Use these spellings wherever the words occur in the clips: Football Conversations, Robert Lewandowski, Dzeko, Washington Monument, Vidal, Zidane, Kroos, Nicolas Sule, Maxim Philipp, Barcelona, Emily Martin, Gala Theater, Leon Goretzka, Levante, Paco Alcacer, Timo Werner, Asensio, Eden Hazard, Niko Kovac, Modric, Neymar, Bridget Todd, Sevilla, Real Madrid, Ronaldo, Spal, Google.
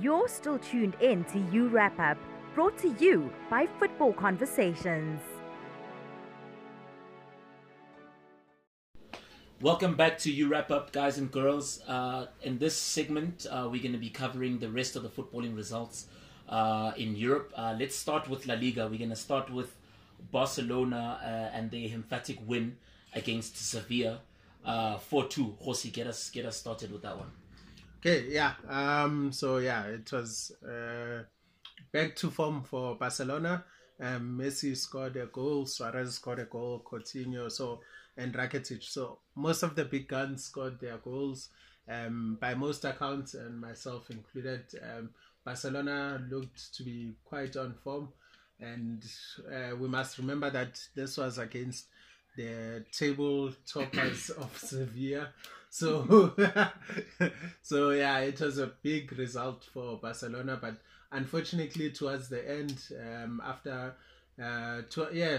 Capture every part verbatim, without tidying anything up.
You're still tuned in to U Wrap Up, brought to you by Football Conversations. Welcome back to U Wrap Up, guys and girls. Uh, in this segment, uh, we're going to be covering the rest of the footballing results uh, in Europe. Uh, let's start with La Liga. We're going to start with Barcelona uh, and their emphatic win against Sevilla, four two. Jose, get us get us started with that one. Okay, yeah. Um, so yeah, it was uh, back to form for Barcelona. Um, Messi scored a goal, Suarez scored a goal, Coutinho, so. And Rakitic. So most of the big guns scored their goals. Um, by most accounts, and myself included, um, Barcelona looked to be quite on form. And uh, we must remember that this was against the table toppers of Sevilla. So, so yeah, it was a big result for Barcelona. But unfortunately, towards the end, um, after. Uh, to, yeah,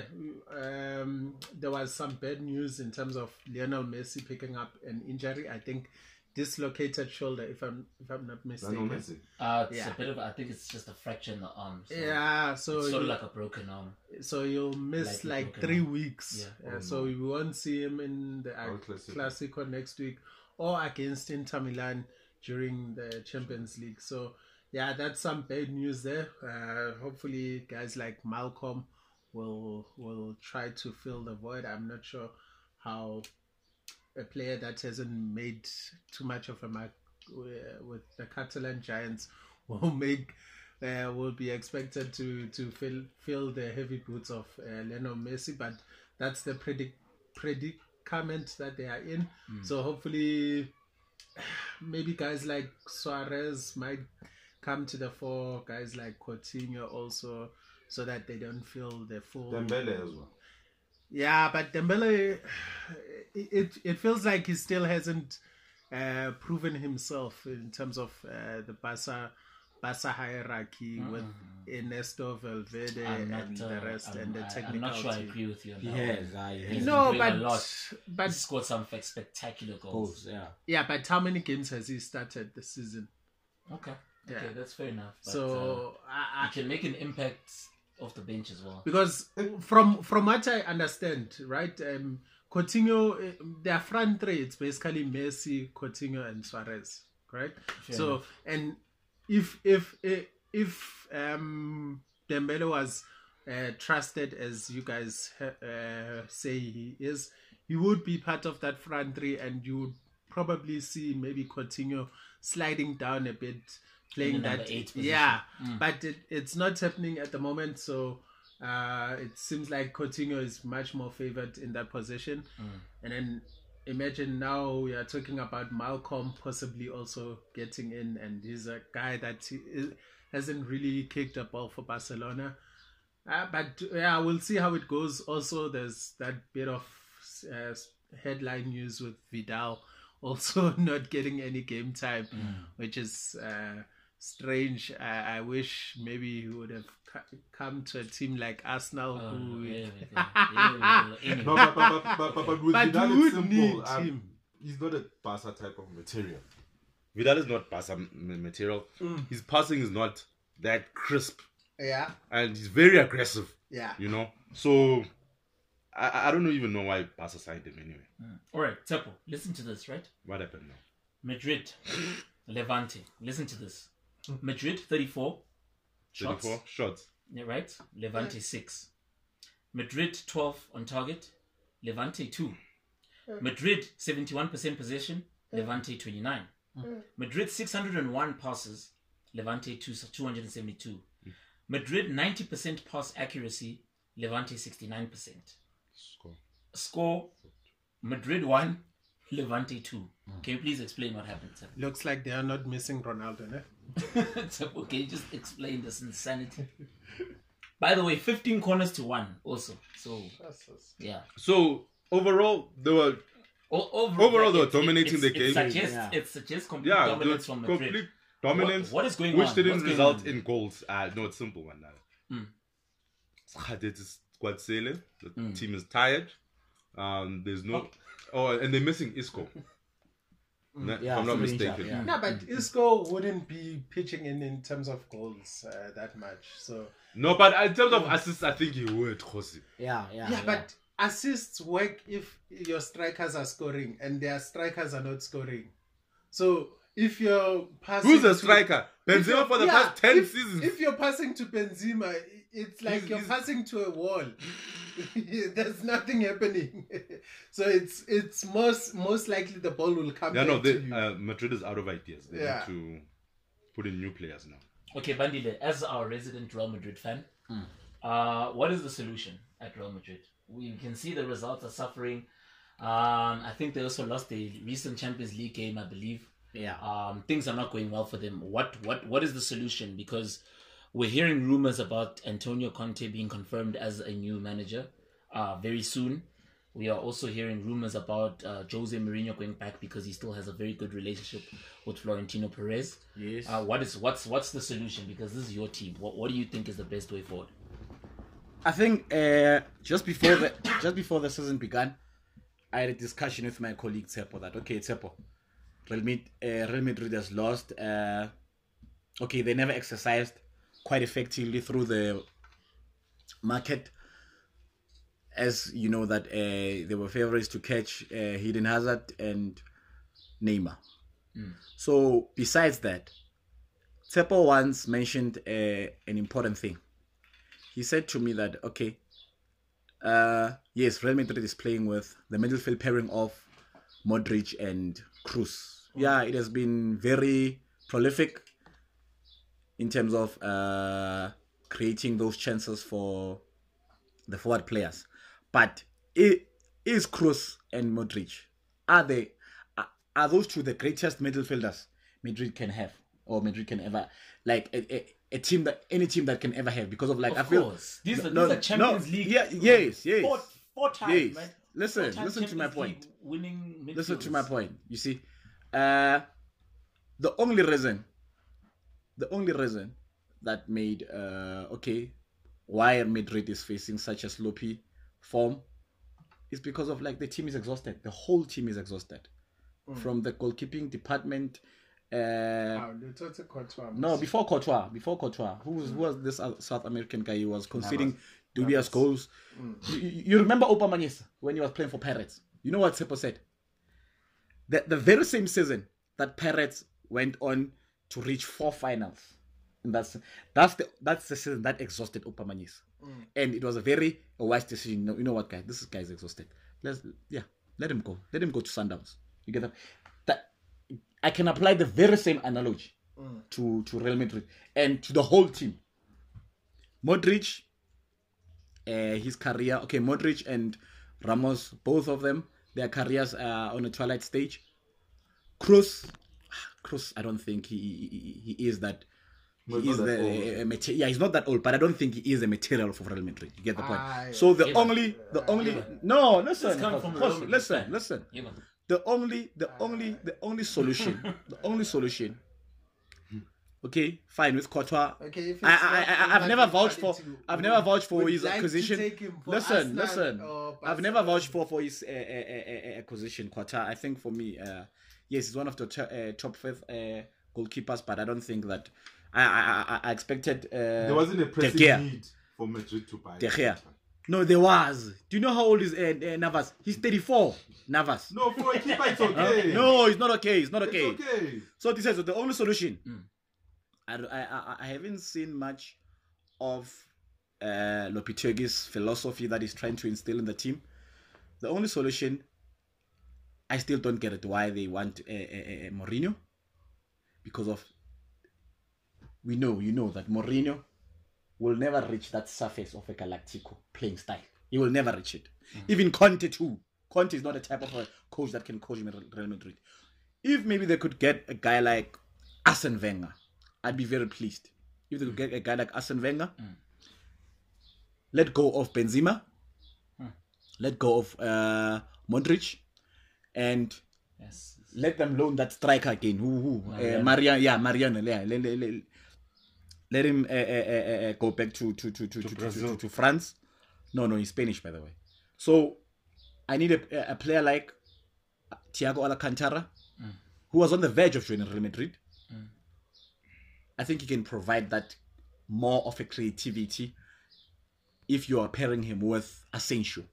um, there was some bad news in terms of Lionel Messi picking up an injury. I think dislocated shoulder, if I'm if I'm not mistaken. Lionel Messi. Uh, it's yeah. a bit of. I think it's just a fracture in the arm. So yeah, so it's sort you, of like a broken arm. So you'll miss like, like three arm. weeks. Yeah. Uh, so we won't see him in the uh, Classico. Classico next week or against Inter Milan during the Champions League. So. Yeah, that's some bad news there. Uh, hopefully, guys like Malcolm will will try to fill the void. I'm not sure how a player that hasn't made too much of a mark with the Catalan Giants will make uh, will be expected to to fill fill the heavy boots of uh, Lionel Messi. But that's the predic predicament that they are in. Mm. So hopefully, maybe guys like Suarez might come to the fore, guys like Coutinho also, so that they don't feel the full. Dembele as well. Yeah, but Dembele, it it feels like he still hasn't uh, proven himself in terms of uh, the Barca Barca hierarchy mm-hmm. with Ernesto Valverde not, and uh, the rest I'm, and the technical. I'm not sure team. I agree with you. On that yes, I yes. no, but a lot. but he scored some spectacular goals. goals. Yeah, yeah, but how many games has he started this season? Okay. Yeah. Okay, that's fair enough. But, so uh, I, I, you can make an impact off the bench as well. Because from from what I understand, right, um, Coutinho, their front three, it's basically Messi, Coutinho, and Suarez, right? Fair so enough. and if if if, if um, Dembele was uh, trusted as you guys uh, say he is, he would be part of that front three, and you would probably see maybe Coutinho sliding down a bit. Playing that, yeah, mm. but it, it's not happening at the moment. So uh, it seems like Coutinho is much more favored in that position. Mm. And then imagine now we are talking about Malcolm possibly also getting in, and he's a guy that he, he hasn't really kicked a ball for Barcelona. Uh, but yeah, we'll see how it goes. Also, there's that bit of uh, headline news with Vidal also not getting any game time, mm. which is. Uh, Strange. I, I wish maybe he would have come to a team like Arsenal. Oh, who yeah, yeah, yeah. No, but, but, but, but, but with but Vidal, it's simple. Um, he's not a passer type of material. Vidal is not passer material. Mm. His passing is not that crisp. Yeah. And he's very aggressive. Yeah. You know? So, I, I don't even know why Barca signed him anyway. Mm. Alright, Tepo, listen to this, right? What happened now? Madrid. Levante. Listen to this. Madrid thirty-four shots. thirty-four shots. Yeah, right. Levante yeah. six. Madrid twelve on target. Levante two. Yeah. Madrid seventy-one percent possession. Yeah. Levante twenty-nine. Yeah. Madrid six hundred and one passes. Levante two hundred seventy-two. Yeah. Madrid ninety percent pass accuracy. Levante sixty-nine percent. Score. Score. Madrid one. Levante two. Can you please explain what happened, sir? Looks like they are not missing Ronaldo, eh? So, okay, just explain this insanity. By the way, fifteen corners to one also. So, yeah. So, overall, they were... O overall, overall, they were dominating it, the game. It suggests, yeah. it suggests complete yeah, dominance from Madrid. Complete dominance, what, what is going which on? didn't What's result in goals. Uh, no, it's simple one. Mm. The mm. team is tired. Um, there's no... Oh. Oh, and they're missing Isco. No, yeah, I'm not mistaken. Yeah. No, but Isco wouldn't be pitching in in terms of goals uh, that much. So no, but in terms of assists, I think he would, Jose. Yeah, yeah, yeah, yeah. But assists work if your strikers are scoring, and their strikers are not scoring. So if you're passing, who's a striker? To, Benzema for the yeah, past ten if, seasons. If you're passing to Benzema, it's like he's, you're he's, passing to a wall. There's nothing happening. So it's it's most most likely the ball will come. Yeah, no, they, to you. Uh, Madrid is out of ideas. They yeah. need to put in new players now. Okay, Bandile, as our resident Real Madrid fan, mm. uh, what is the solution at Real Madrid? We can see the results are suffering. Um, I think they also lost the recent Champions League game, I believe. Yeah. Um, things are not going well for them. What what what is the solution? Because we're hearing rumors about Antonio Conte being confirmed as a new manager uh, very soon. We are also hearing rumors about uh, Jose Mourinho going back because he still has a very good relationship with Florentino Perez. Yes. Uh, what is what's what's the solution? Because this is your team. What what do you think is the best way forward? I think uh, just before the just before the season began, I had a discussion with my colleague Tsepo that okay, Tsepo, Real Madrid, uh, Real Madrid has lost. Uh, okay, they never exercised quite effectively through the market, as you know that uh, they were favourites to catch uh, Eden Hazard and Neymar. Mm. So besides that, Tsepo once mentioned uh, an important thing. He said to me that, okay, uh, yes, Real Madrid is playing with the midfield pairing of Modric and Kroos. Oh. Yeah, it has been very prolific in terms of uh, creating those chances for the forward players. But it, is Kroos and Modric, are they, are, are those two the greatest midfielders Madrid can have, or Madrid can ever, like, a, a, A team that any team that can ever have, because of like of I feel course. These are, no, these are Champions no, League. Yeah, yes, yes. Four, four times, yes. Right? Listen, four time listen Champions to my point. League winning midfields. Listen to my point. You see, uh, the only reason, the only reason that made uh, okay, why Madrid is facing such a sloppy form, is because of like the team is exhausted. The whole team is exhausted, mm. from the goalkeeping department. Uh, wow, no, before Courtois, before Courtois, who was, mm. who was this South American guy who was conceding Navas. dubious Navas. goals. Mm. You, you remember Opa Manyesa when he was playing for Pirates? You know what Tsepo said? The, the very same season that Pirates went on to reach four finals. And that's that's the that's the season that exhausted Opa Manyesa. Mm. And it was a very a wise decision. You know, you know what, guy? This guy is exhausted. Let's yeah, let him go. Let him go to Sundowns. You get that? I can apply the very same analogy mm. to, to Real Madrid and to the whole team. Modric, uh, his career, okay, Modric and Ramos, both of them, their careers are on a twilight stage. Kroos, Kroos, I don't think he he, he is that. He well, is the, uh, mater- yeah, he's not that old, but I don't think he is a material for Real Madrid. You get the point. Ah, yeah. So the yeah, only, man. the only, yeah, no, listen, listen, listen, listen. Yeah, The only, the only, the only solution, the only solution. Okay, fine with Courtois. Okay, if I, I, I, I've never vouched for, I've never vouched for his acquisition. Listen, listen, I've never vouched for for his uh, uh, uh, acquisition, Courtois. I think for me, uh, yes, he's one of the t- uh, top five uh, goalkeepers, but I don't think that I, I, I, I expected. Uh, there wasn't a pressing need for Madrid to buy. De Gea. No, there was. Do you know how old is uh, uh, Navas? He's thirty-four. Navas. No, for a keeper, it's okay. No, it's not okay. It's not okay. It's okay. So this is the only solution. Mm. I, I, I haven't seen much of uh, Lopetegui's philosophy that he's trying to instill in the team. The only solution, I still don't get it why they want uh, uh, uh, Mourinho. Because of, we know, you know that Mourinho will never reach that surface of a Galactico playing style. He will never reach it. Mm. Even Conte too. Conte is not the type of a coach that can coach Real Madrid. If maybe they could get a guy like Arsene Wenger, I'd be very pleased. If they could get a guy like Arsene Wenger, mm. let go of Benzema, mm. let go of uh, Modric, and yes. let them loan that striker again. Who, who? Mariano. Uh, Mariano, yeah, Mariano. Yeah. Le, le, le, Let him uh, uh, uh, go back to to to to, to, to, to to France. No, no, he's Spanish, by the way. So I need a, a player like Thiago Alcantara, mm. who was on the verge of joining Real Madrid. Mm. I think he can provide that more of a creativity if you are pairing him with Asensio.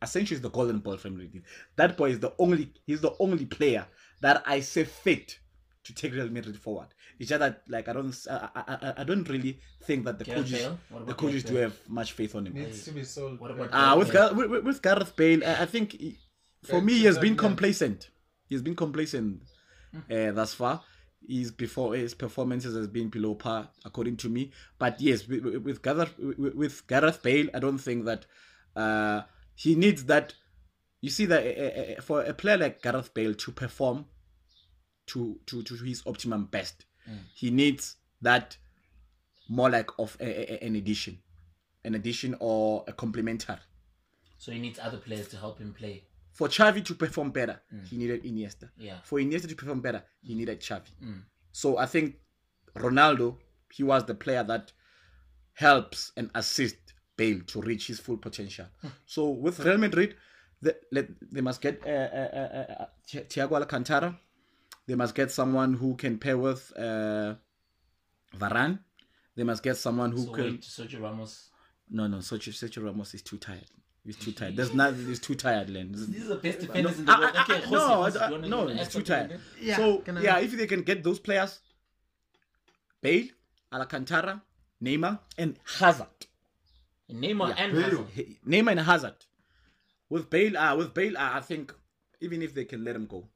Asensio is the golden ball from Real Madrid. That boy is the only, he's the only player that I see fit to take Real Madrid forward. It's just that, like, I don't, I, I, I don't really think that the Gareth coaches, the coaches Gareth do have much faith on him. Needs to be sold. What about uh, with, Gar- with, with Gareth Bale, I think he, for Gareth me, he has been complacent. He's been complacent uh, thus far. His before his performances has been below par, according to me. But yes, with, with Gareth, with Gareth Bale, I don't think that uh, he needs that. You see that uh, for a player like Gareth Bale to perform To, to, to his optimum best, mm. he needs that more like of a, a, an addition, an addition or a complementary. So he needs other players to help him play. For Xavi to perform better, mm. he needed Iniesta. Yeah. For Iniesta to perform better, he needed Xavi. Mm. So I think Ronaldo, he was the player that helps and assists Bale to reach his full potential. Mm. So with Real Madrid, they, they must get uh, uh, uh, Thiago Alcantara. They must get someone who can pair with uh, Varane. They must get someone who so can... So Sergio Ramos? No, no. Sergio, Sergio Ramos is too tired. He's too tired. There's nothing. He's too tired, Len. These are the best defenders in the world. I, I, okay, no, Jose, I, I, Jose, I, no, he's too tired. Yeah, so, I... yeah, if they can get those players, Bale, Alcantara, Neymar, and Hazard. Neymar yeah. and Hazard. Neymar and Hazard. With Bale, uh, with Bale uh, I think, even if they can let him go,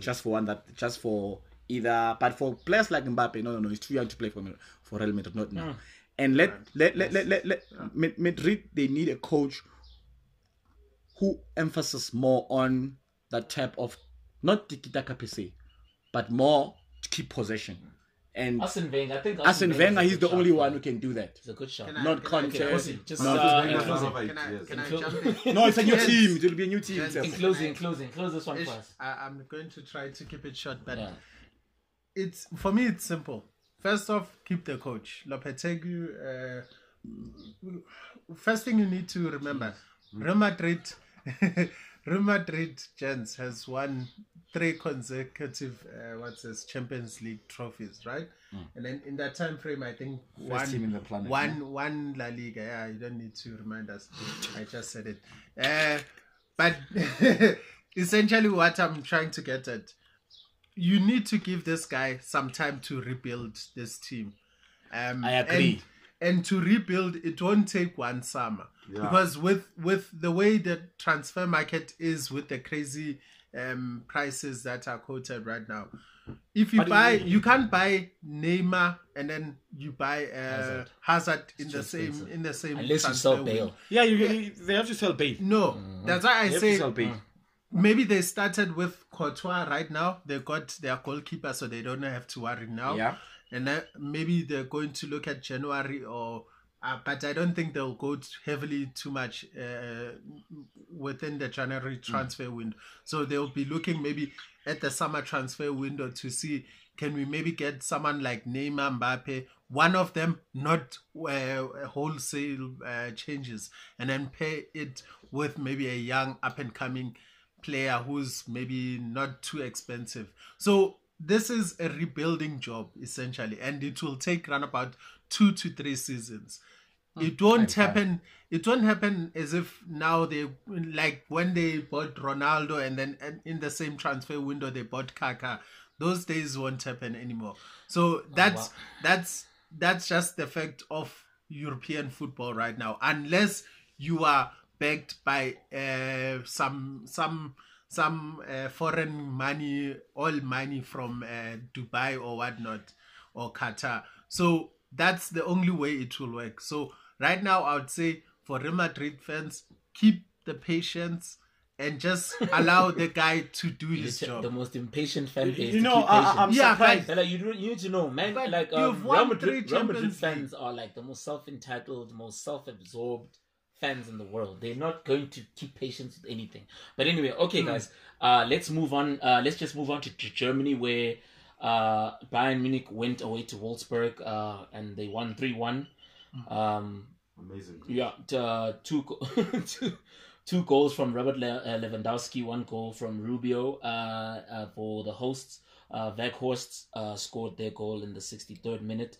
just for one that, just for either, but for players like Mbappe, no, no, no, he's too young to play for for Real Madrid, not now. Mm. And let, let, let, let, let, let yeah. Madrid, they need a coach who emphasizes more on that type of, not tiki-taka per se, but more to keep possession. And Arsene Wenger, I think Arsene Wenger, Wenger he's the only one who can do that. It's a good shot. Not Conte. No, it's a new team. It will be a new team. Yes. In closing, in closing, close this one first. I'm going to try to keep it short, but yeah. it's for me it's simple. First off, keep the coach. Lopetegui. Uh, first thing you need to remember, Real Madrid, Real Madrid, gents, has won three consecutive uh, what's this Champions League trophies, right? Mm. And then in that time frame, I think First one team in the planet, one, yeah. one La Liga. Yeah, you don't need to remind us. I just said it. Uh, but essentially, what I'm trying to get at, you need to give this guy some time to rebuild this team. Um, I agree. And, and to rebuild, it won't take one summer yeah. because with with the way the transfer market is, with the crazy. Um, prices that are quoted right now. If you but buy, you, you can't buy Neymar and then you buy uh, Hazard, Hazard in the same expensive. in the same. Unless you sell Bale, yeah, you, you they have to sell Bale. No, mm-hmm. that's why I they say uh, maybe they started with Courtois right now. They got their goalkeeper, so they don't have to worry now. Yeah, and then maybe they're going to look at January or. Uh, but I don't think they'll go heavily too much uh, within the January transfer mm. window. So they'll be looking maybe at the summer transfer window to see, can we maybe get someone like Neymar, Mbappe, one of them, not uh, wholesale uh, changes, and then pair it with maybe a young up-and-coming player who's maybe not too expensive. So this is a rebuilding job, essentially, and it will take around about two to three seasons. It won't happen. It won't happen as if now they like when they bought Ronaldo and then and in the same transfer window they bought Kaká. Those days won't happen anymore. So that's oh, wow. that's that's just the fact of European football right now. Unless you are backed by uh, some some some uh, foreign money, oil money from uh, Dubai or whatnot or Qatar. So that's the only way it will work. So right now, I would say for Real Madrid fans, keep the patience and just allow the guy to do you his job. The most impatient fan base. You know, I, I'm yeah, surprised. Like, you, you need to know, man. But like um, Real Madrid, Real Madrid fans are like the most self-entitled, most self-absorbed fans in the world. They're not going to keep patience with anything. But anyway, okay, mm. guys, uh, let's move on. Uh, let's just move on to, to Germany, where. Uh, Bayern Munich went away to Wolfsburg uh, and they won three one. Um, Amazing. Yeah, t- uh, two, go- two, two goals from Robert Le- uh, Lewandowski, one goal from Rubio uh, uh, for the hosts. Uh, Weghorst uh, scored their goal in the sixty-third minute.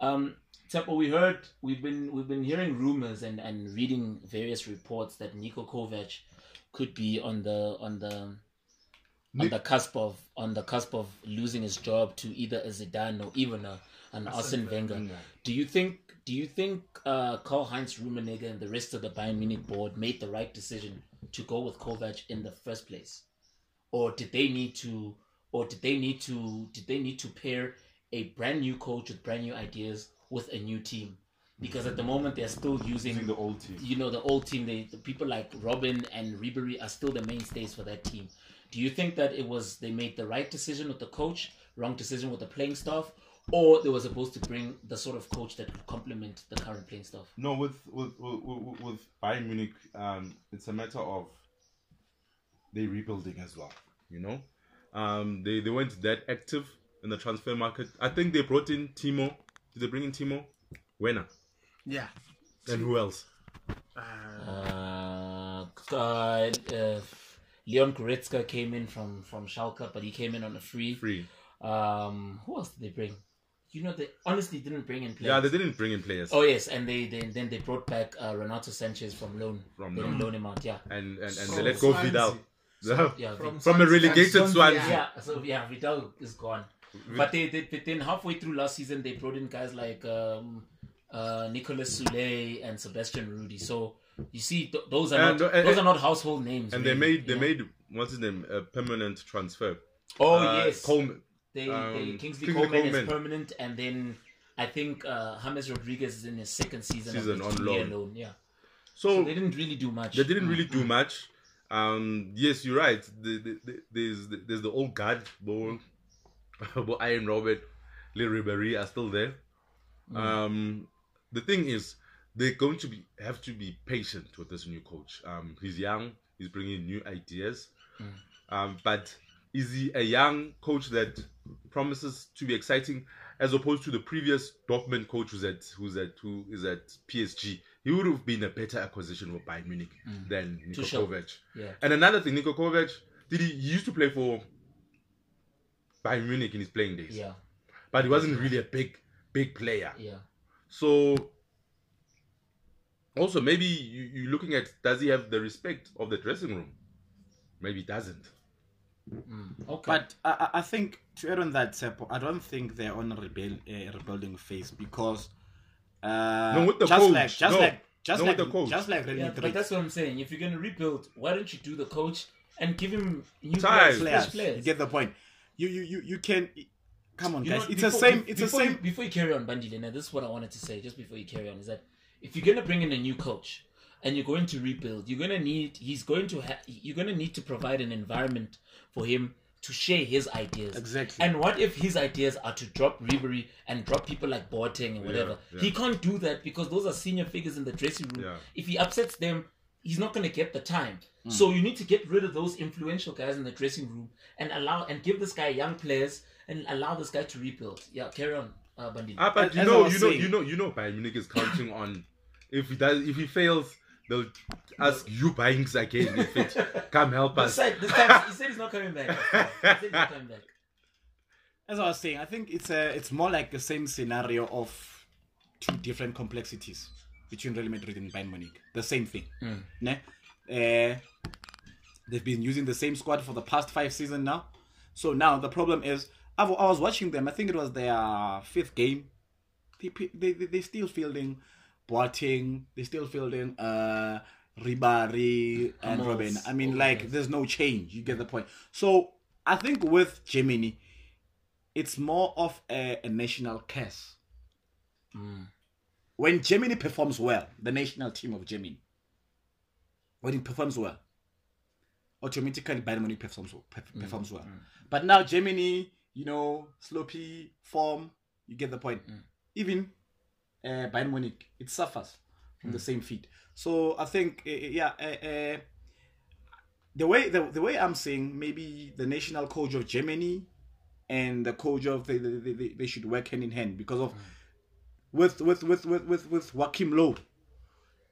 Um, Temple, we heard, we've been we've been hearing rumors and, and reading various reports that Niko Kovac could be on the on the Nick. on the cusp of on the cusp of losing his job to either a Zidane or even a an Arsene Wenger. Wenger. Do you think do you think uh, Karl-Heinz Rummenigge and the rest of the Bayern Munich board made the right decision to go with Kovac in the first place, or did they need to or did they need to did they need to pair a brand new coach with brand new ideas with a new team? Because at the moment they're still using, using the old team. You know, the old team. They, the people like Robin and Ribery are still the mainstays for that team. Do you think that it was they made the right decision with the coach, wrong decision with the playing staff, or they were supposed to bring the sort of coach that could complement the current playing staff? No, with with with, with Bayern Munich, um, it's a matter of they rebuilding as well. You know, um, they they weren't that active in the transfer market. I think they brought in Timo. Did they bring in Timo Werner? Yeah. And who else? Uh, uh, uh, Leon Goretzka came in from, from Schalke, but he came in on a free. Free. Um, who else did they bring? You know, they honestly didn't bring in players. Yeah, they didn't bring in players. Oh, yes. And they, they then they brought back uh, Renato Sanchez from loan. From they loan. Loan him out, yeah. And, and, and so they let go Vidal. So, yeah, from, from a relegated Swansea. Yeah, so yeah, Vidal is gone. But, they, they, but then halfway through last season, they brought in guys like... Um, Uh, Nicolas Sule and Sebastian Rudy. So you see, th- those are and, not and, those are not household names. And really, they made they yeah. made what's his name a permanent transfer. Oh uh, yes, Coleman. They, um, they Kingsley, Kingsley Coleman, Coleman is permanent, and then I think uh, James Rodriguez is in his second season. Season on loan. loan, yeah. So, so they didn't really do much. They didn't really do much. Um, yes, you're right. The, the, the, there's the, there's the old guard, Bo, Bo Ian Robert, Le Ribery are still there. Mm. Um. The thing is, they're going to be have to be patient with this new coach. Um, he's young. He's bringing new ideas. Mm. Um, but is he a young coach that promises to be exciting, as opposed to the previous Dortmund coach who's at who's at who is at P S G? He would have been a better acquisition for Bayern Munich mm. than Niko Kovac. Yeah. And another thing, Niko Kovac did he, he used to play for Bayern Munich in his playing days. Yeah. But he wasn't really a big big player. Yeah. So, also, maybe you, you're looking at, does he have the respect of the dressing room? Maybe he doesn't. Mm, okay. But I, I think, to add on that, I don't think they're on a rebuild, uh, rebuilding phase because... Uh, no, with the just coach. Like, just no. like, just no, like, with the coach. Just like Real Madrid. Yeah, but that's what I'm saying. If you're going to rebuild, why don't you do the coach and give him new players? players. You get the point. You, you, you, you can... Come on, you guys. Know, it's the same. It's the same. You, before you carry on, Bandile, now this is what I wanted to say. Just before you carry on, is that if you're going to bring in a new coach and you're going to rebuild, you're going to need. He's going to. Ha- you're going to need to provide an environment for him to share his ideas. Exactly. And what if his ideas are to drop Ribery and drop people like Boateng and whatever? Yeah, yeah. He can't do that because those are senior figures in the dressing room. Yeah. If he upsets them, he's not going to get the time. Mm. So you need to get rid of those influential guys in the dressing room and allow and give this guy young players. And allow this guy to rebuild. Yeah, carry on, uh, Bandile. Ah, but you know, you know, you know, you know, Bayern Munich is counting on. If he does, if he fails, they'll ask you Bayern again. If it come help us. This time, this time, he said he's not coming back. He said he's not coming back. As I was saying, I think it's a, it's more like the same scenario of two different complexities between Real Madrid and Bayern Munich. The same thing. Mm. Ne? Uh, they've been using the same squad for the past five seasons now. So now the problem is. I was watching them. I think it was their fifth game. They they they still fielding Boateng. They still fielding uh, Ribery and Robin. I mean, okay. like there's no change. You get the point. So I think with Germany, it's more of a, a national curse. Mm. When Germany performs well, the national team of Germany, when it performs well, automatically Bayern Munich performs performs mm. well. Mm. But now Germany. You know, sloppy form. You get the point. Mm. Even uh, Bayern Munich, it suffers from mm. the same feat. So I think, uh, yeah, uh, uh, the way the, the way I'm saying, maybe the national coach of Germany and the coach of the, the, the they should work hand in hand because of mm. with with with with with, with Joachim Low.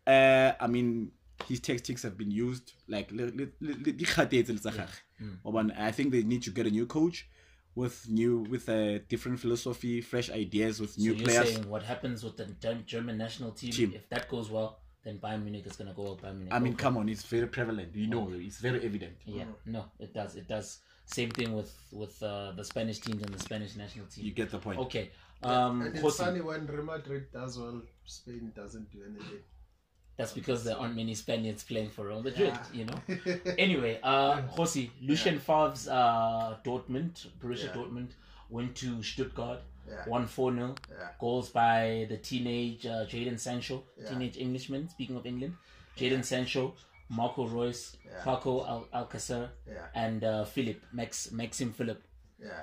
Uh, I mean, his tactics have been used like. Yeah. Mm. I think they need to get a new coach. with new, with a different philosophy, fresh ideas, with so new you're players. Saying what happens with the German national team, team, if that goes well, then Bayern Munich is going to go well. Bayern Munich. I mean, come well. on, it's very prevalent. You know, yeah. it's very evident. Yeah, no, it does. It does. Same thing with with uh, the Spanish teams and the Spanish national team. You get the point. Okay. Um, and it's funny, when Real Madrid does well, Spain doesn't do anything. That's because there aren't many Spaniards playing for Real Madrid, yeah. you know. Anyway, uh, Jose, Lucien yeah. Favre's uh, Dortmund, Borussia yeah. Dortmund, went to Stuttgart, yeah. won four nil. Yeah. Goals by the teenage uh, Jadon Sancho, yeah. teenage Englishman, speaking of England. Jadon yeah. Sancho, Marco Reus, yeah. Paco Al- Alcacer, yeah. and uh, Philip, Max Maxim Philip. Yeah.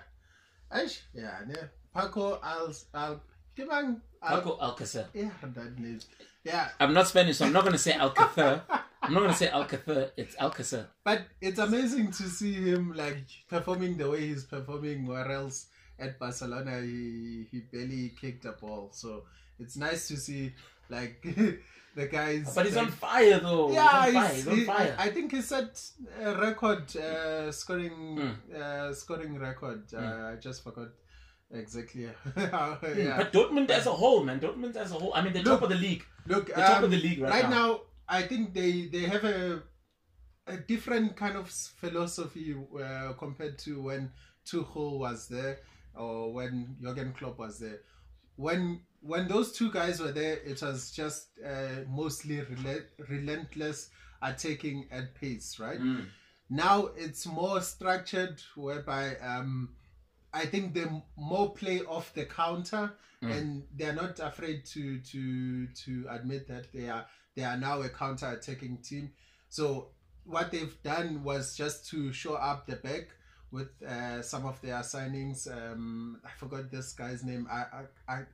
Aish, yeah, yeah. Paco Al... Al- Al- Paco Alcacer. Yeah, that name. Yeah. I'm not Spanish, so I'm not going to say Alcacer. I'm not going to say Alcacer. It's Alcacer. But it's amazing to see him like performing the way he's performing. Where else at Barcelona, he, he barely kicked a ball. So it's nice to see like the guys. But he's like, on fire though. Yeah, he's on fire. He's on fire. He, I think he set a record, uh, scoring, mm. uh, scoring record. Mm. Uh, I just forgot. Exactly. yeah. But Dortmund as a whole, man. Dortmund as a whole. I mean, they're look, top of the league. Look, they're um, top of the league right, right now. now. I think they they have a a different kind of philosophy uh, compared to when Tuchel was there or when Jurgen Klopp was there. When when those two guys were there, it was just uh, mostly rel- relentless attacking at pace, right? Mm. Now it's more structured, whereby. Um, I think they more play off the counter, mm. and they're not afraid to to to admit that they are they are now a counter attacking team. So what they've done was just to show up the back with uh, some of their signings. Um, I forgot this guy's name,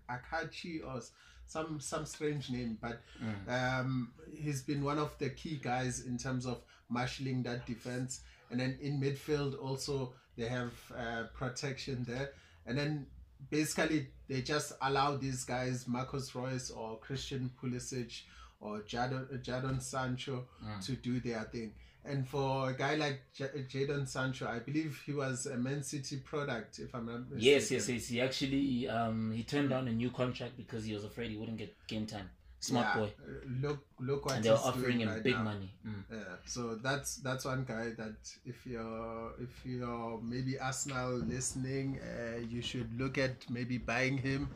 Akachi or some some strange name, but mm. um, he's been one of the key guys in terms of marshalling that defense. And then in midfield also. They have uh, protection there. And then basically they just allow these guys, Marcus Reus or Christian Pulisic or Jadon, Jadon Sancho, mm. to do their thing. And for a guy like J- Jadon Sancho, I believe he was a Man City product, if I'm not mistaken. Yes, yes, yes. He actually um, he turned down a new contract because he was afraid he wouldn't get game time. Smart yeah. boy. Look, look what and they're offering him right big now. money. Mm. Yeah. So that's that's one guy that if you're if you're maybe Arsenal listening, uh, you should look at maybe buying him.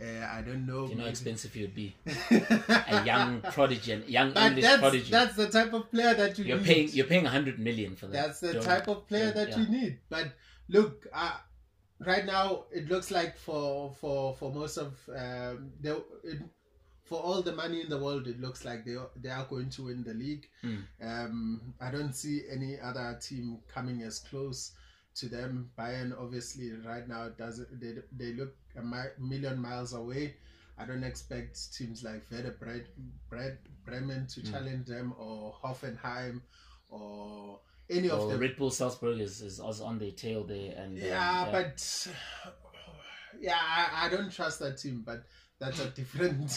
Uh, I don't know. Do you know how expensive he would be? A young prodigy, a young but English that's, prodigy. That's the type of player that you you're need. paying. You're paying a hundred million for that. That's the don't, type of player that yeah. you need. But look, uh, right now it looks like for for for most of um, the. It, For all the money in the world, it looks like they are, they are going to win the league. Mm. Um, I don't see any other team coming as close to them. Bayern, obviously, right now doesn't. They they look a mi- million miles away. I don't expect teams like Werder Bre- Bremen to mm. challenge them, or Hoffenheim, or any well, of them. Red Bull Salzburg is is on their tail there, and yeah, um, yeah. but yeah, I, I don't trust that team, but. That's a different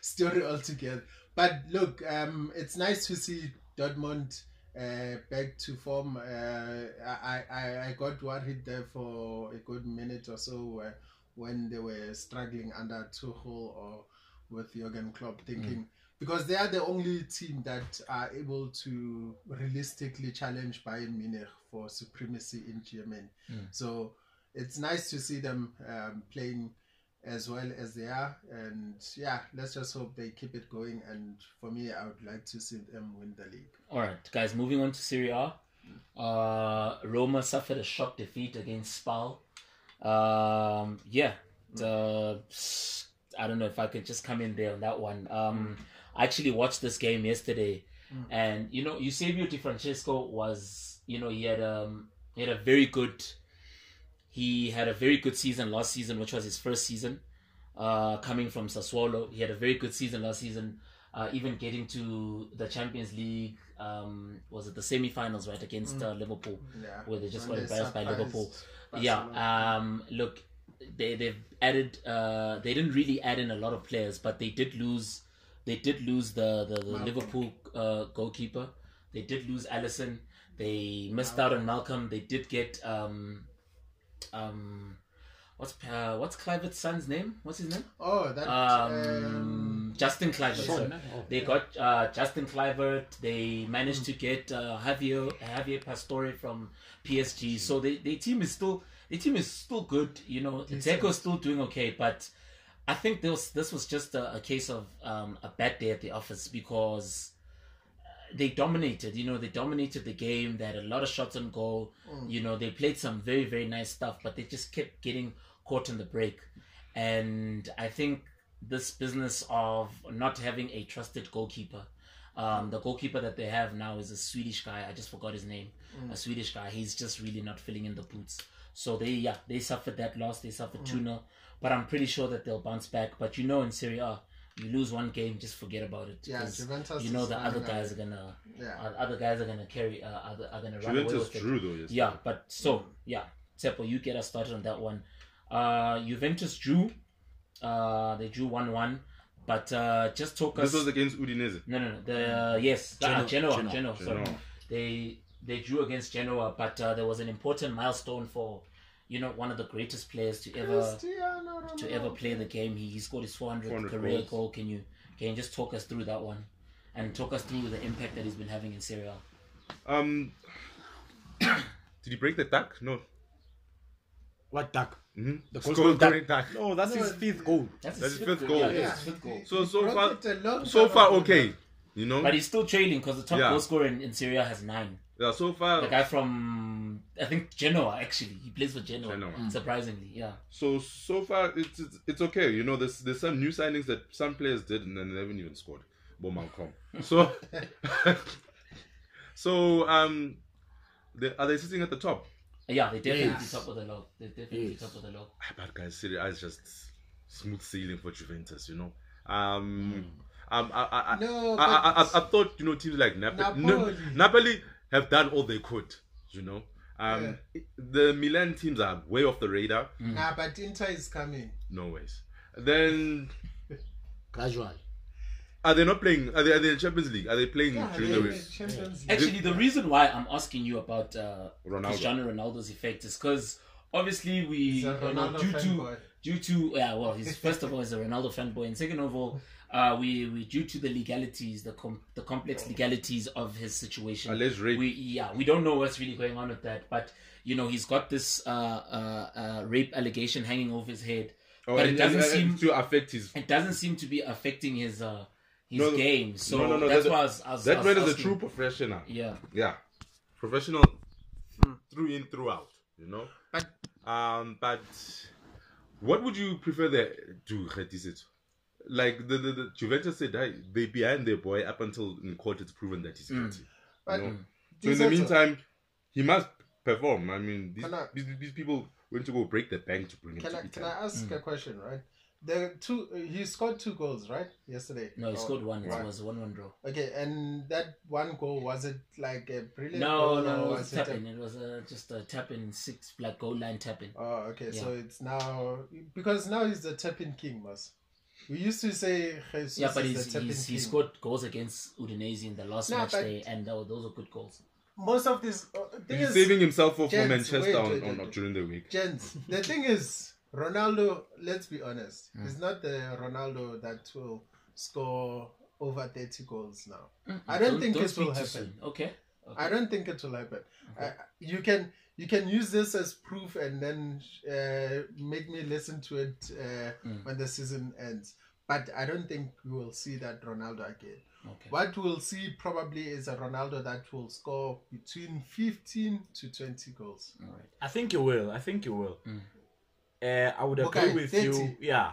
story altogether. But look, um, it's nice to see Dortmund uh, back to form. Uh, I, I I got worried there for a good minute or so uh, when they were struggling under Tuchel or with Jurgen Klopp, thinking mm. because they are the only team that are able to realistically challenge Bayern Munich for supremacy in Germany. Mm. So it's nice to see them um, playing as well as they are, and yeah, let's just hope they keep it going. And for me, I would like to see them win the league. All right, guys, moving on to Serie A. Uh, Roma suffered a shock defeat against Spal. Um, yeah, the, I don't know if I could just come in there on that one. Um, I actually watched this game yesterday, and you know, Eusebio Di Francesco was, you know, he had um, he had a very good. He had a very good season last season, which was his first season, uh, coming from Sassuolo. He had a very good season last season, uh, even getting to the Champions League. Um, was it the semi-finals, right, against uh, Liverpool, yeah. where they just when got they embarrassed by Liverpool? Barcelona. Yeah. Um, look, they they've added. Uh, they didn't really add in a lot of players, but they did lose. They did lose the the, the Liverpool uh, goalkeeper. They did lose Alisson. They missed Malcolm. out on Malcolm. They did get. Um, um, what's uh, what's Clivert's son's name? What's his name? Oh, that's um, um, Justin Clivert. So oh, they yeah. got uh, Justin Clivert. They managed mm. to get uh, Javier Javier Pastore from P S G. So the the team is still the team is still good. You know, Zeko's still doing okay, but I think this this was just a, a case of um, a bad day at the office, because they dominated. You know, they dominated the game. They had a lot of shots on goal. Mm. You know, they played some very, very nice stuff, but they just kept getting caught in the break. And I think this business of not having a trusted goalkeeper, um, the goalkeeper that they have now is a Swedish guy. I just forgot his name. Mm. A Swedish guy. He's just really not filling in the boots. So they, yeah, they suffered that loss. They suffered two nil. Mm. But I'm pretty sure that they'll bounce back. But you know, in Serie A, you lose one game, just forget about it. Yeah, Juventus. You know the other guys are gonna. Yeah. Other guys are gonna carry. Uh, other are gonna run away with it. Juventus drew though. Yes. Yeah, but so yeah, Tsepo, you get us started on that one. Uh, Juventus drew. Uh, they drew one one. But uh, just talk us. This was against Udinese. No, no, no. The uh, yes, Genoa. Genoa. Genoa. Sorry, they they drew against Genoa, but uh, there was an important milestone for, you know, one of the greatest players to ever to ever play the game. He, he scored his four hundredth career goals. goal. Can you can you just talk us through that one, and talk us through the impact that he's been having in Serie A? Um, did he break the duck? No. What duck? Mm-hmm. The goal duck. duck. No, that's no, his fifth goal. That's his, that's his fifth goal. goal. Yeah, yeah. His fifth goal. So so far, so far okay, you know. But he's still trailing, because the top yeah. goal scorer in, in Serie A has nine. Yeah, so far the guy from, I think, Genoa, actually, he plays for Genoa, Genoa. Mm. surprisingly, yeah. So so far it's it's, it's okay, you know. There's there's some new signings that some players did and then they haven't even scored. But Malcolm. So so um, they, are they sitting at the top? Yeah, they definitely yes. top of the log. They definitely yes. top of the log. But guys, Serie A is just smooth sailing for Juventus, you know. Um, mm. um I I I, no, I, I, I I thought, you know, teams like Nap- Napoli. Napoli. have done all they could, you know. Um, yeah. The Milan teams are way off the radar. Mm. Nah, but Inter is coming. No ways. Then, casual. Are they not playing? Are they? Are they in Champions League? Are they playing yeah, during the race? Champions League. Actually, the reason why I'm asking you about uh, Ronaldo. Cristiano Ronaldo's effect is because obviously we uh, due to boy. due to yeah well he's first of all he's a Ronaldo fanboy, and second of all. Uh, we, we due to the legalities, the com- the complex legalities of his situation. We yeah, we don't know what's really going on with that. But you know, he's got this uh, uh, uh, rape allegation hanging over his head. Oh, but it doesn't seem to affect his. It doesn't seem to be affecting his uh, his no, game. So no, no, no, that's that, why I was, I was, that I was man asking. Is a true professional. Yeah, yeah, professional mm. through in throughout. You know, but um, but what would you prefer there to Khadisit? Like the, the, the Juventus said, hey, they behind their boy up until in court it's proven that he's guilty. Mm. You know? So in the meantime, he must perform. I mean, these, I, these, these people went to go break the bank to bring him to I, Italy. Can I ask mm. a question, right? The two uh, he scored two goals, right? Yesterday. No, he oh, scored one. Right. It was a one-one draw. Okay, and that one goal, was it like a brilliant no, goal? No, no, it was tap-in. It, a... it was a, just a tap-in, six, like goal line tap-in. Oh, okay. Yeah. So it's now... Because now he's the tap-in king, Mas. We used to say Jesus yeah, but he's, he's, he scored goals against Udinese in the last nah, match day, and that, those were good goals. Most of this, uh, he's is, saving himself for gents, Manchester wait, on, wait, on, wait, on, during the week. Gents, the thing is, Ronaldo. Let's be honest, mm. he's not the Ronaldo that will score over thirty goals now. Mm-hmm. I don't, don't think don't it will happen. Okay. okay, I don't think it will happen. Okay. Uh, you can you can use this as proof and then uh, make me listen to it uh, mm. when the season ends. But I don't think we will see that Ronaldo again. Okay. What we'll see probably is a Ronaldo that will score between fifteen to twenty goals. All right. I think you will. I think you will. Mm. Uh, I would agree okay, with thirty. You. Yeah.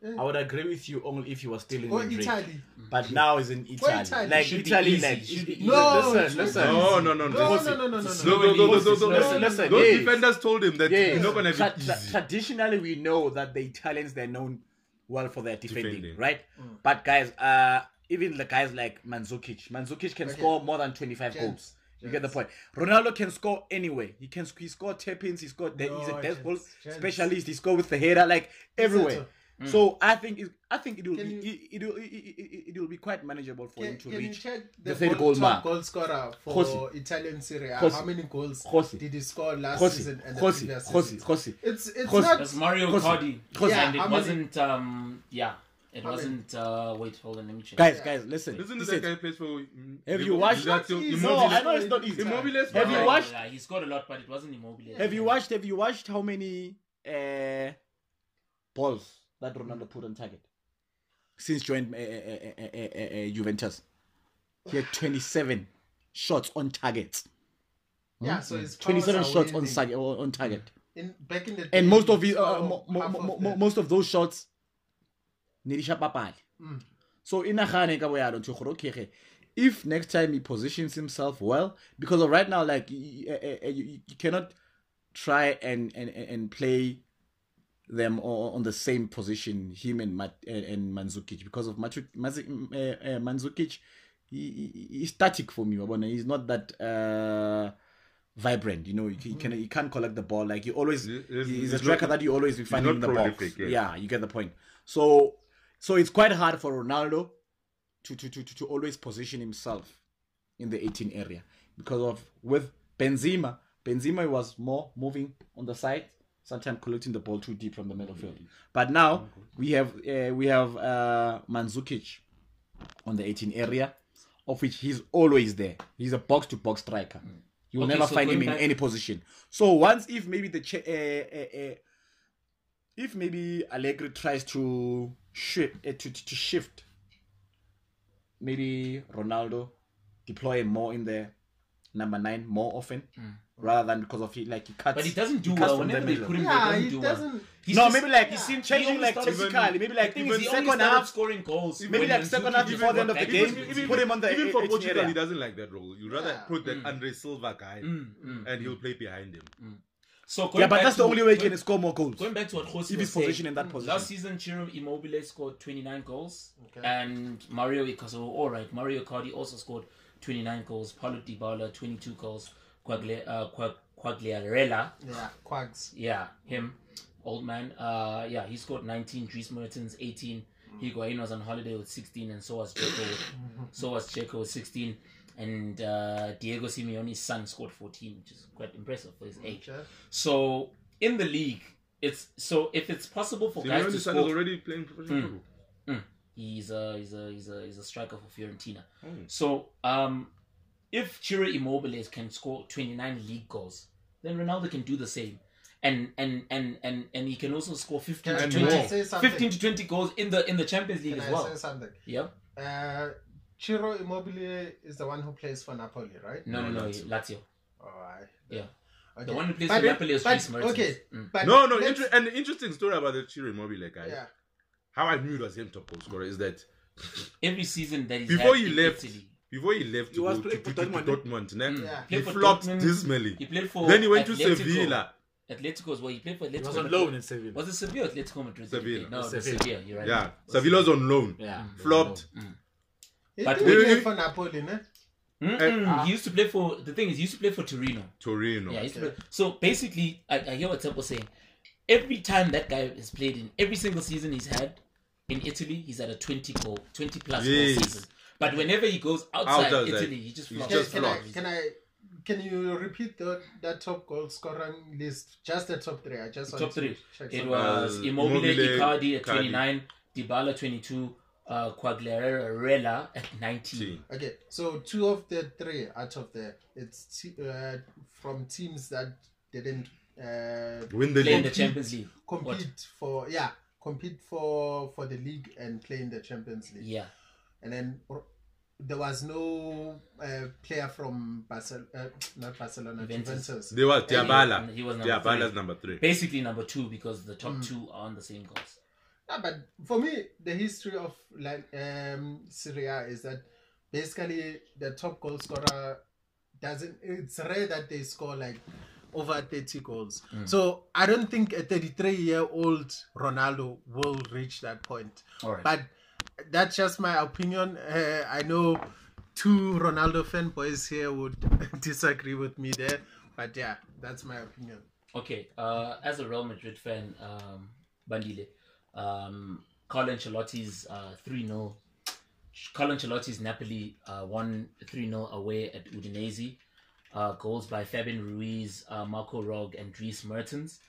Yeah. I would agree with you only if you were still in or Madrid. Italy. But now he's in Italy. Italy. Like should Italy, be like should be no, listen, listen. No, no, no, no, no, no, no, no, no, no, no, no, no. Those defenders told him that it's not gonna be easy. Traditionally, we know that the Italians, they're known well for their defending, defending. right? Mm. But guys, uh, even the guys like Mandzukic, Mandzukic can okay. score more than twenty-five James. goals. You yes. get the point. Ronaldo can score anyway. He can. He scored tap-ins. He scored. He's a best goal specialist. He scored with the header, like everywhere. Mm. So I think it, I think it will can be you, it, it, will, it, it, it will be quite manageable for can, him to can reach you check the, the third goal mark. Goal scorer for Jose. Italian Serie A. Jose. How many goals Jose. did he score last Jose. season and Jose. the previous Jose. season? Jose. It's it's Jose. not. That's Mario Cardi. Yeah, and it many... wasn't um yeah. It I wasn't, mean, uh, wait, hold on, let me check. Guys, yeah. guys, listen. Listen to that guy plays for... Mm, have you watched... That no, I know it's not easy. Immobile. Have you watched... Yeah, he scored a lot, but it wasn't Immobile. Have you watched, have you watched how many uh, balls that Ronaldo put on target? Since joined uh, uh, uh, uh, uh, uh, Juventus. He had twenty-seven shots on target. Yeah, hmm? so it's... twenty-seven shots on, sag- on target. In, back in the day, and most of, his, uh, mo- mo- mo- of mo- most of those shots... Mm. So if next time he positions himself well, because of right now, like you, you, you cannot try and, and, and play them on the same position, him and Mat, and Mandzukic, because of Mandzukic, he, he's static for me. He's not that uh, vibrant, you know. He can he can't collect the ball. Like you always, he's a striker that you always be finding the box. Yeah. yeah, you get the point. So. So it's quite hard for Ronaldo to, to, to, to always position himself in the eighteen area because of with Benzema. Benzema was more moving on the side, sometimes collecting the ball too deep from the middle field. But now we have uh, we have uh, Mandzukic on the eighteen area, of which he's always there. He's a box to box striker. You will okay, never so find him in back... any position. So once if maybe the ch- uh, uh, uh, if maybe Allegri tries to Shift, uh, to, to shift maybe Ronaldo deploy more in the number nine more often mm. rather than because of he like he cuts but he doesn't do he well whenever they put him yeah, there, he do doesn't well. He's no just, maybe like yeah. he's seen changing like physically maybe like in the second half scoring goals maybe like second half before the end of the game even, even, put him on the even for Portugal he doesn't like that role you rather yeah. put that mm. Andre Silva guy mm. Mm. and he'll play behind him mm. So yeah, but that's to, the only way he can score more goals. Going back to what Jose if was saying, in that position. Last season, Ciro Immobile scored twenty-nine goals. Okay. And Mario Icardi, all right, Mario Icardi also scored twenty-nine goals. Paulo Dybala, twenty-two goals. Quaglia, uh, Quag, Quagliarella. Yeah, Quags. Yeah, him, old man. Uh, yeah, he scored nineteen. Dries Mertens, eighteen. Mm. Higuain was on holiday with sixteen, and so was Dzeko. so was Dzeko with sixteen. And uh, Diego Simeone's son scored fourteen, which is quite impressive for his age. Okay. So in the league, it's so if it's possible for Simeone's guys to son score, is already playing professional. Mm, mm, he's a he's a he's a he's a striker for Fiorentina. Oh. So um, if Ciro Immobile can score twenty-nine league goals, then Ronaldo can do the same, and and and and, and he can also score fifteen can to twenty, fifteen to twenty goals in the in the Champions League can as I well. Say something? Yep. Uh, Ciro Immobile is the one who plays for Napoli, right? No, no, no, no Lazio. All right. Yeah. Okay. The one who plays but, for Napoli is Dries Mertens. Okay. Mm. But no, no, inter- an interesting story about the Ciro Immobile guy. Yeah. How I knew it was him top goal scorer is that every season that he's before had he left, Italy, before he left he to was go to, to, to Dortmund, mm. yeah. he, he flopped Dortmund, dismally. He played for Then he went Atletico. to Sevilla. Atletico is where he played for Atletico. He was on loan in Sevilla. Was it Sevilla or Atletico Madrid? Sevilla. No, Sevilla. You're right. Yeah. Sevilla was on loan. Yeah. Flopped. But he played for Napoli, no? Uh, he used to play for the thing is he used to play for Torino. Torino. Yeah. He used to play, so basically, I, I hear what Temple saying. Every time that guy has played in every single season he's had in Italy, he's at a twenty goal, twenty plus yes. goal season. But whenever he goes outside Italy, that? he just flops. Can, can, I, can I? Can you repeat the, that top goal scoring list? Just the top three. I just the top three. It was Immobile, Icardi at twenty-nine, Dybala twenty-two. Uh, Quagliarella at nineteen. Okay, so two of the three out of the it's t- uh, from teams that didn't uh, win the, league. the Champions League. Compete what? for yeah, compete for for the league and play in the Champions League. Yeah, and then or, there was no uh, player from Barcelona, uh, not Barcelona, Juventus. Juventus. They were Diabala. He was Diabala's number three. Basically number two because the top mm. two are on the same goals. Yeah, but for me, the history of like um, Serie A is that basically the top goal scorer doesn't. It's rare that they score like over thirty goals. Mm. So I don't think a thirty-three-year-old Ronaldo will reach that point. All right. But that's just my opinion. Uh, I know two Ronaldo fanboys here would disagree with me there, but yeah, that's my opinion. Okay. Uh, as a Real Madrid fan, um, Bandile. um, Carlo Ancelotti's uh, three nil. Carlo Ancelotti's Napoli uh, won three nil away at Udinese. Uh, goals by Fabian Ruiz, uh, Marco Rog, and Dries Mertens.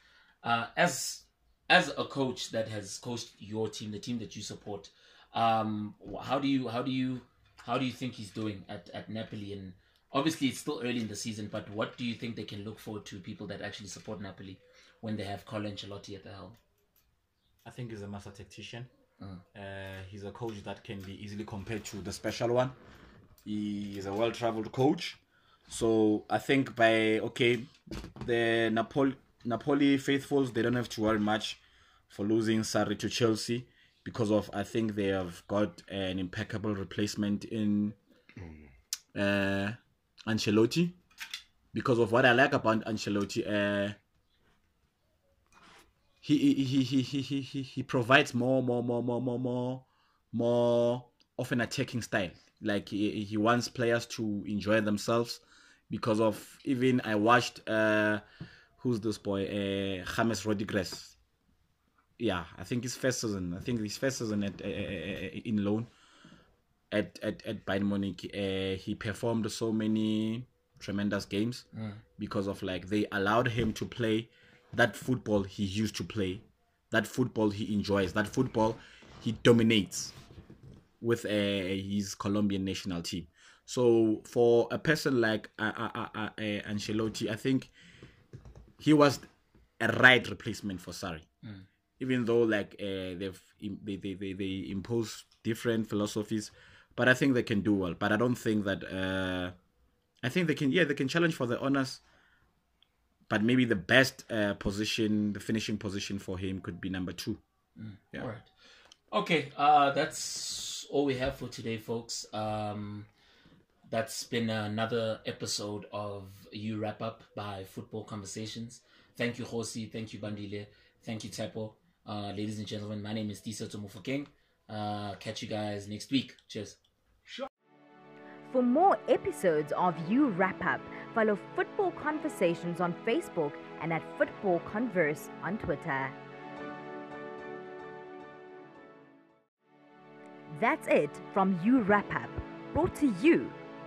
Uh, as as a coach that has coached your team, the team that you support, um, how do you how do you how do you think he's doing at, at Napoli? And obviously, it's still early in the season, but what do you think they can look forward to, people that actually support Napoli, when they have Carlo Ancelotti at the helm? I think he's a master tactician. Mm. Uh, he's a coach that can be easily compared to the special one. He is a well-traveled coach. So I think by, okay, the Napoli, Napoli faithfuls, they don't have to worry much for losing Sarri to Chelsea, because of, I think they have got an impeccable replacement in uh, Ancelotti. Because of what I like about Ancelotti, uh, he, he, he, he, he, he, he provides more, more, more, more, more, more, more of an attacking style. Like, he, he wants players to enjoy themselves. Because of, even I watched, uh, who's this boy? Uh, James Rodriguez. Yeah, I think his first season. I think his first season at, uh, in loan at, at, at Bayern Munich. Uh, he performed so many tremendous games mm. because of, like, they allowed him to play that football he used to play. That football he enjoys. That football he dominates with uh, his Colombian national team. So for a person like uh, uh, uh, uh, Ancelotti, I think he was a right replacement for Sarri. Mm. Even though, like, uh, they've they, they they they impose different philosophies, but I think they can do well. But I don't think that uh, I think they can. Yeah, they can challenge for the honors. But maybe the best uh, position, the finishing position for him, could be number two. Mm. Yeah. All right. Okay. Uh, that's all we have for today, folks. Um. That's been another episode of U Wrap Up by Football Conversations. Thank you, Hosi. Thank you, Bandile. Thank you, Tepo. Uh, ladies and gentlemen, my name is Tisa Tomufokeng. Uh, catch you guys next week. Cheers. Sure. For more episodes of U Wrap Up, follow Football Conversations on Facebook and at Football Converse on Twitter. That's it from U Wrap Up, brought to you